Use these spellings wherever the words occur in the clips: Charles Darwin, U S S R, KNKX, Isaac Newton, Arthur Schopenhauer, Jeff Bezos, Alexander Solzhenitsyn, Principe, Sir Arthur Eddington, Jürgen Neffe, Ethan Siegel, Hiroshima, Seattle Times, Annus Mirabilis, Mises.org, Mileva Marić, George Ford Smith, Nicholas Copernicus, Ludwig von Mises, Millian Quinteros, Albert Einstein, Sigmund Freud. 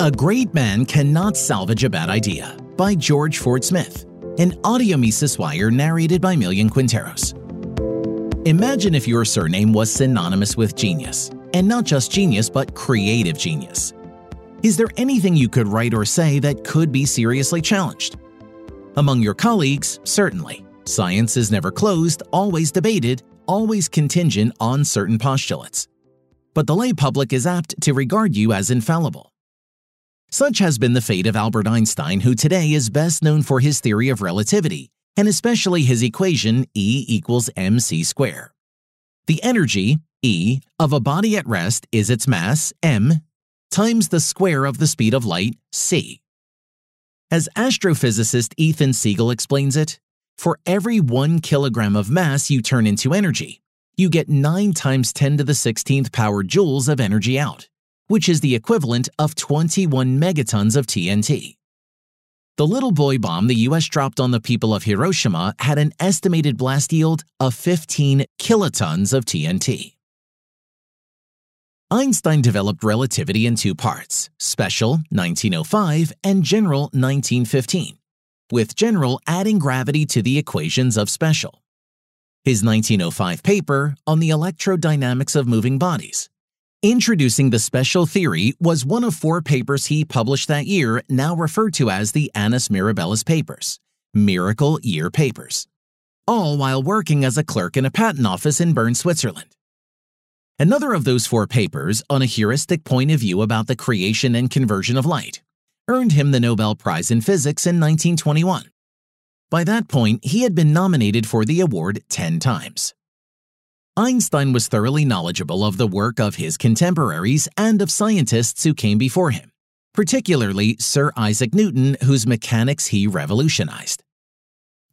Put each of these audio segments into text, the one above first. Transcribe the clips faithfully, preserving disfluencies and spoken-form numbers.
A Great Man Cannot Salvage a Bad Idea by George Ford Smith, an audio Mises wire narrated by Millian Quinteros. Imagine if your surname was synonymous with genius, and not just genius, but creative genius. Is there anything you could write or say that could be seriously challenged? Among your colleagues, certainly. Science is never closed, always debated, always contingent on certain postulates. But the lay public is apt to regard you as infallible. Such has been the fate of Albert Einstein, who today is best known for his theory of relativity, and especially his equation E equals mc squared. The energy, E, of a body at rest is its mass, m, times the square of the speed of light, c. As astrophysicist Ethan Siegel explains it, for every one kilogram of mass you turn into energy, you get nine times ten to the sixteenth power joules of energy out, which is the equivalent of twenty-one megatons of T N T. The little boy bomb the U S dropped on the people of Hiroshima had an estimated blast yield of fifteen kilotons of T N T. Einstein developed relativity in two parts, special, nineteen oh five, and general, nineteen fifteen, with general adding gravity to the equations of special. His nineteen oh five paper on the electrodynamics of moving bodies, introducing the special theory, was one of four papers he published that year, now referred to as the Annus Mirabilis Papers, Miracle Year Papers, all while working as a clerk in a patent office in Bern, Switzerland. Another of those four papers, on a heuristic point of view about the creation and conversion of light, earned him the Nobel Prize in Physics in nineteen twenty-one. By that point, he had been nominated for the award ten times. Einstein was thoroughly knowledgeable of the work of his contemporaries and of scientists who came before him, particularly Sir Isaac Newton, whose mechanics he revolutionized.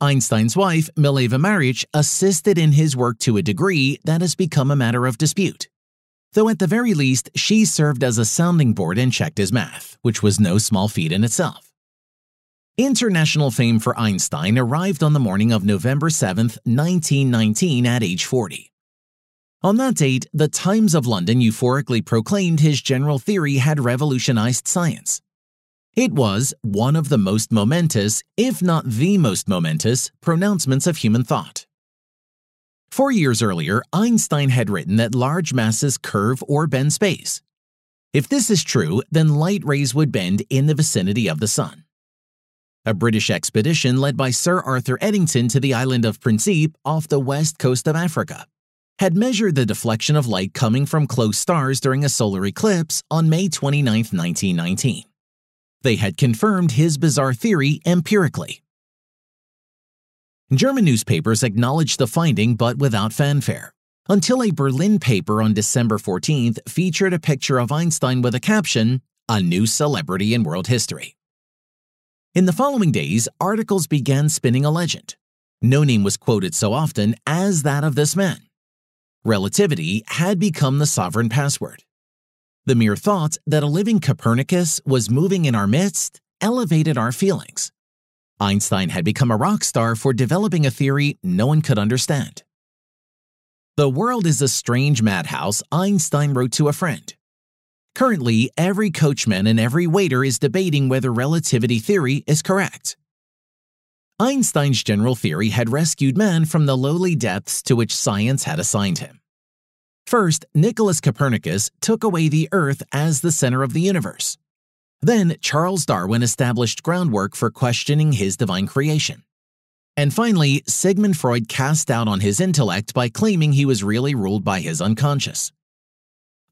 Einstein's wife, Mileva Marić, assisted in his work to a degree that has become a matter of dispute, though at the very least she served as a sounding board and checked his math, which was no small feat in itself. International fame for Einstein arrived on the morning of November seventh, nineteen nineteen, at age forty. On that date, the Times of London euphorically proclaimed his general theory had revolutionized science. It was one of the most momentous, if not the most momentous, pronouncements of human thought. Four years earlier, Einstein had written that large masses curve or bend space. If this is true, then light rays would bend in the vicinity of the sun. A British expedition led by Sir Arthur Eddington to the island of Principe off the west coast of Africa had measured the deflection of light coming from close stars during a solar eclipse on May twenty-ninth, nineteen nineteen. They had confirmed his bizarre theory empirically. German newspapers acknowledged the finding but without fanfare, until a Berlin paper on December fourteenth featured a picture of Einstein with a caption, "A new celebrity in world history." In the following days, articles began spinning a legend. No name was quoted so often as that of this man. Relativity had become the sovereign password. The mere thought that a living Copernicus was moving in our midst elevated our feelings. Einstein had become a rock star for developing a theory no one could understand. "The world is a strange madhouse," Einstein wrote to a friend. "Currently, every coachman and every waiter is debating whether relativity theory is correct." Einstein's general theory had rescued man from the lowly depths to which science had assigned him. First, Nicholas Copernicus took away the Earth as the center of the universe. Then, Charles Darwin established groundwork for questioning his divine creation. And finally, Sigmund Freud cast doubt on his intellect by claiming he was really ruled by his unconscious.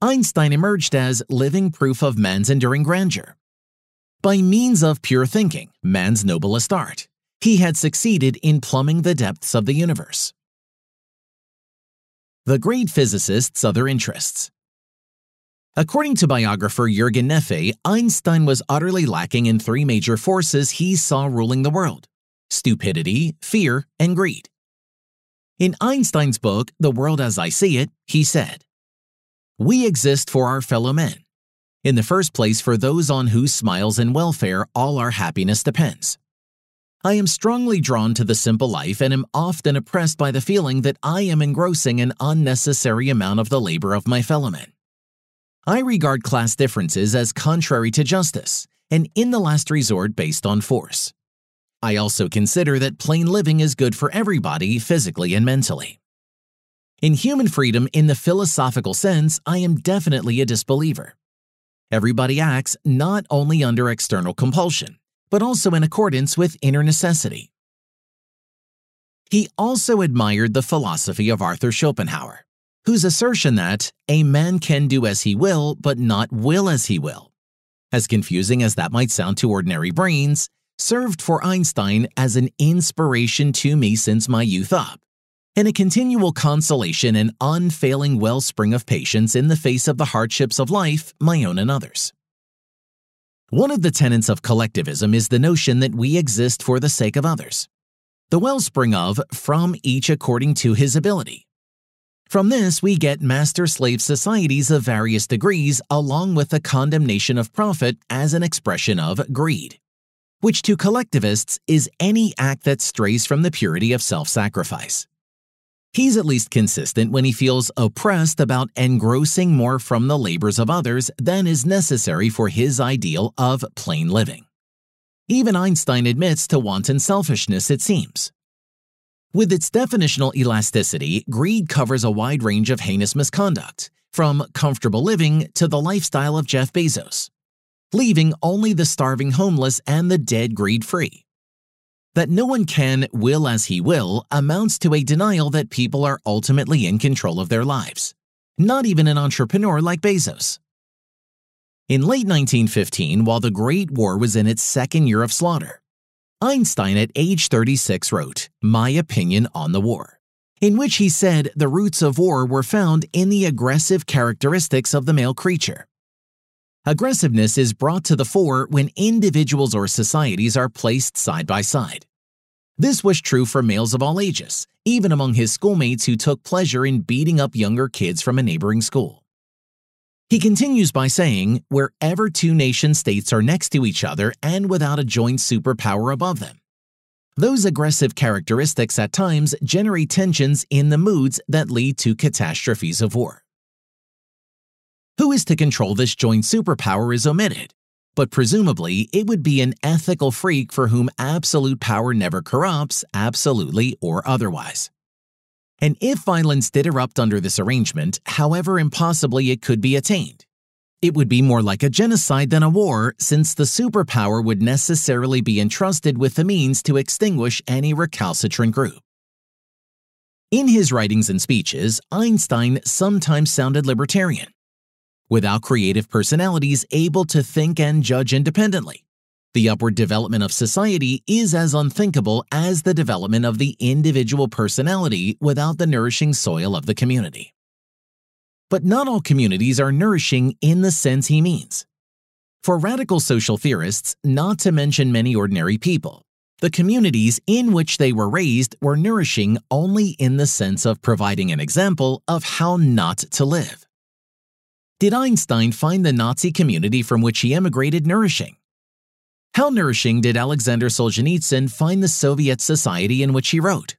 Einstein emerged as living proof of man's enduring grandeur. By means of pure thinking, man's noblest art, he had succeeded in plumbing the depths of the universe. The Great Physicist's Other Interests. According to biographer Jürgen Neffe, Einstein was utterly lacking in three major forces he saw ruling the world: stupidity, fear, and greed. In Einstein's book, The World as I See It, he said, "We exist for our fellow men. In the first place, for those on whose smiles and welfare all our happiness depends. I am strongly drawn to the simple life and am often oppressed by the feeling that I am engrossing an unnecessary amount of the labor of my fellow men. I regard class differences as contrary to justice and, in the last resort, based on force. I also consider that plain living is good for everybody, physically and mentally. In human freedom, in the philosophical sense, I am definitely a disbeliever. Everybody acts not only under external compulsion, but also in accordance with inner necessity. He also admired the philosophy of Arthur Schopenhauer, whose assertion that a man can do as he will, but not will as he will, as confusing as that might sound to ordinary brains, served for Einstein as an inspiration to me since my youth up, and a continual consolation and unfailing wellspring of patience in the face of the hardships of life, my own and others. One of the tenets of collectivism is the notion that we exist for the sake of others, the wellspring of from each according to his ability. From this, we get master-slave societies of various degrees, along with the condemnation of profit as an expression of greed, which to collectivists is any act that strays from the purity of self-sacrifice. He's at least consistent when he feels oppressed about engrossing more from the labors of others than is necessary for his ideal of plain living. Even Einstein admits to wanton selfishness, it seems. With its definitional elasticity, greed covers a wide range of heinous misconduct, from comfortable living to the lifestyle of Jeff Bezos, leaving only the starving homeless and the dead greed free. That no one can will as he will amounts to a denial that people are ultimately in control of their lives, not even an entrepreneur like Bezos. In late nineteen fifteen, while the Great War was in its second year of slaughter, Einstein at age thirty-six wrote My Opinion on the War, in which he said the roots of war were found in the aggressive characteristics of the male creature. Aggressiveness is brought to the fore when individuals or societies are placed side by side. This was true for males of all ages, even among his schoolmates who took pleasure in beating up younger kids from a neighboring school. He continues by saying, wherever two nation states are next to each other and without a joint superpower above them, those aggressive characteristics at times generate tensions in the moods that lead to catastrophes of war. Who is to control this joint superpower is omitted, but presumably it would be an ethical freak for whom absolute power never corrupts, absolutely or otherwise. And if violence did erupt under this arrangement, however impossibly it could be attained, it would be more like a genocide than a war, since the superpower would necessarily be entrusted with the means to extinguish any recalcitrant group. In his writings and speeches, Einstein sometimes sounded libertarian, without creative personalities able to think and judge independently, the upward development of society is as unthinkable as the development of the individual personality without the nourishing soil of the community. But not all communities are nourishing in the sense he means. For radical social theorists, not to mention many ordinary people, the communities in which they were raised were nourishing only in the sense of providing an example of how not to live. Did Einstein find the Nazi community from which he emigrated nourishing? How nourishing did Alexander Solzhenitsyn find the Soviet society in which he wrote?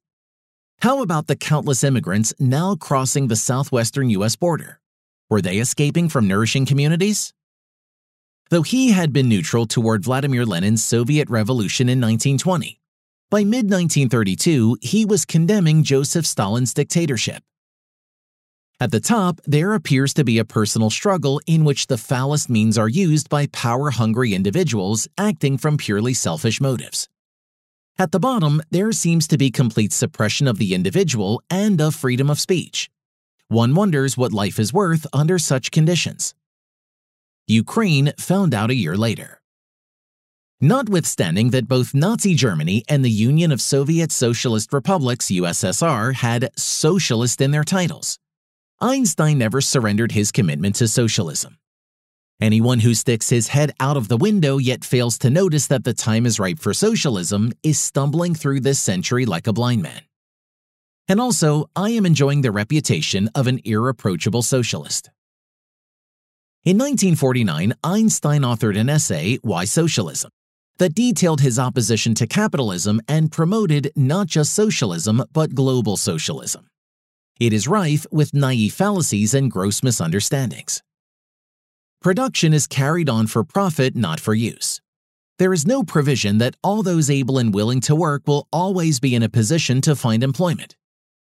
How about the countless immigrants now crossing the southwestern U S border? Were they escaping from nourishing communities? Though he had been neutral toward Vladimir Lenin's Soviet Revolution in nineteen twenty, by mid nineteen thirty-two he was condemning Joseph Stalin's dictatorship. At the top, there appears to be a personal struggle in which the foulest means are used by power-hungry individuals acting from purely selfish motives. At the bottom, there seems to be complete suppression of the individual and of freedom of speech. One wonders what life is worth under such conditions. Ukraine found out a year later. Notwithstanding that both Nazi Germany and the Union of Soviet Socialist Republics, U S S R, had socialist in their titles, Einstein never surrendered his commitment to socialism. Anyone who sticks his head out of the window yet fails to notice that the time is ripe for socialism is stumbling through this century like a blind man. And also, I am enjoying the reputation of an irreproachable socialist. In nineteen forty-nine, Einstein authored an essay, Why Socialism?, that detailed his opposition to capitalism and promoted not just socialism but global socialism. It is rife with naive fallacies and gross misunderstandings. Production is carried on for profit, not for use. There is no provision that all those able and willing to work will always be in a position to find employment.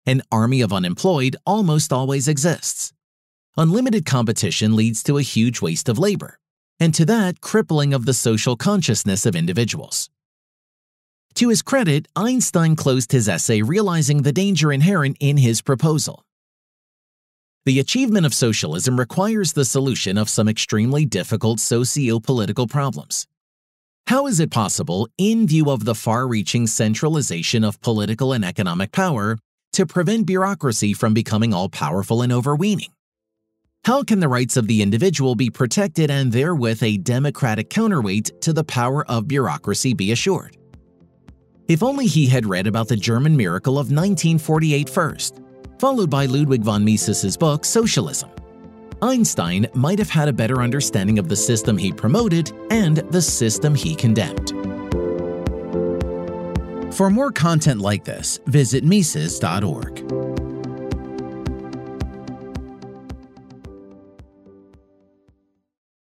An army of unemployed almost always exists. Unlimited competition leads to a huge waste of labor, and to that crippling of the social consciousness of individuals. To his credit, Einstein closed his essay realizing the danger inherent in his proposal. The achievement of socialism requires the solution of some extremely difficult socio-political problems. How is it possible, in view of the far-reaching centralization of political and economic power, to prevent bureaucracy from becoming all-powerful and overweening? How can the rights of the individual be protected and therewith a democratic counterweight to the power of bureaucracy be assured? If only he had read about the German miracle of nineteen forty-eight first, followed by Ludwig von Mises's book Socialism, Einstein might have had a better understanding of the system he promoted and the system he condemned. For more content like this, visit Mises dot org.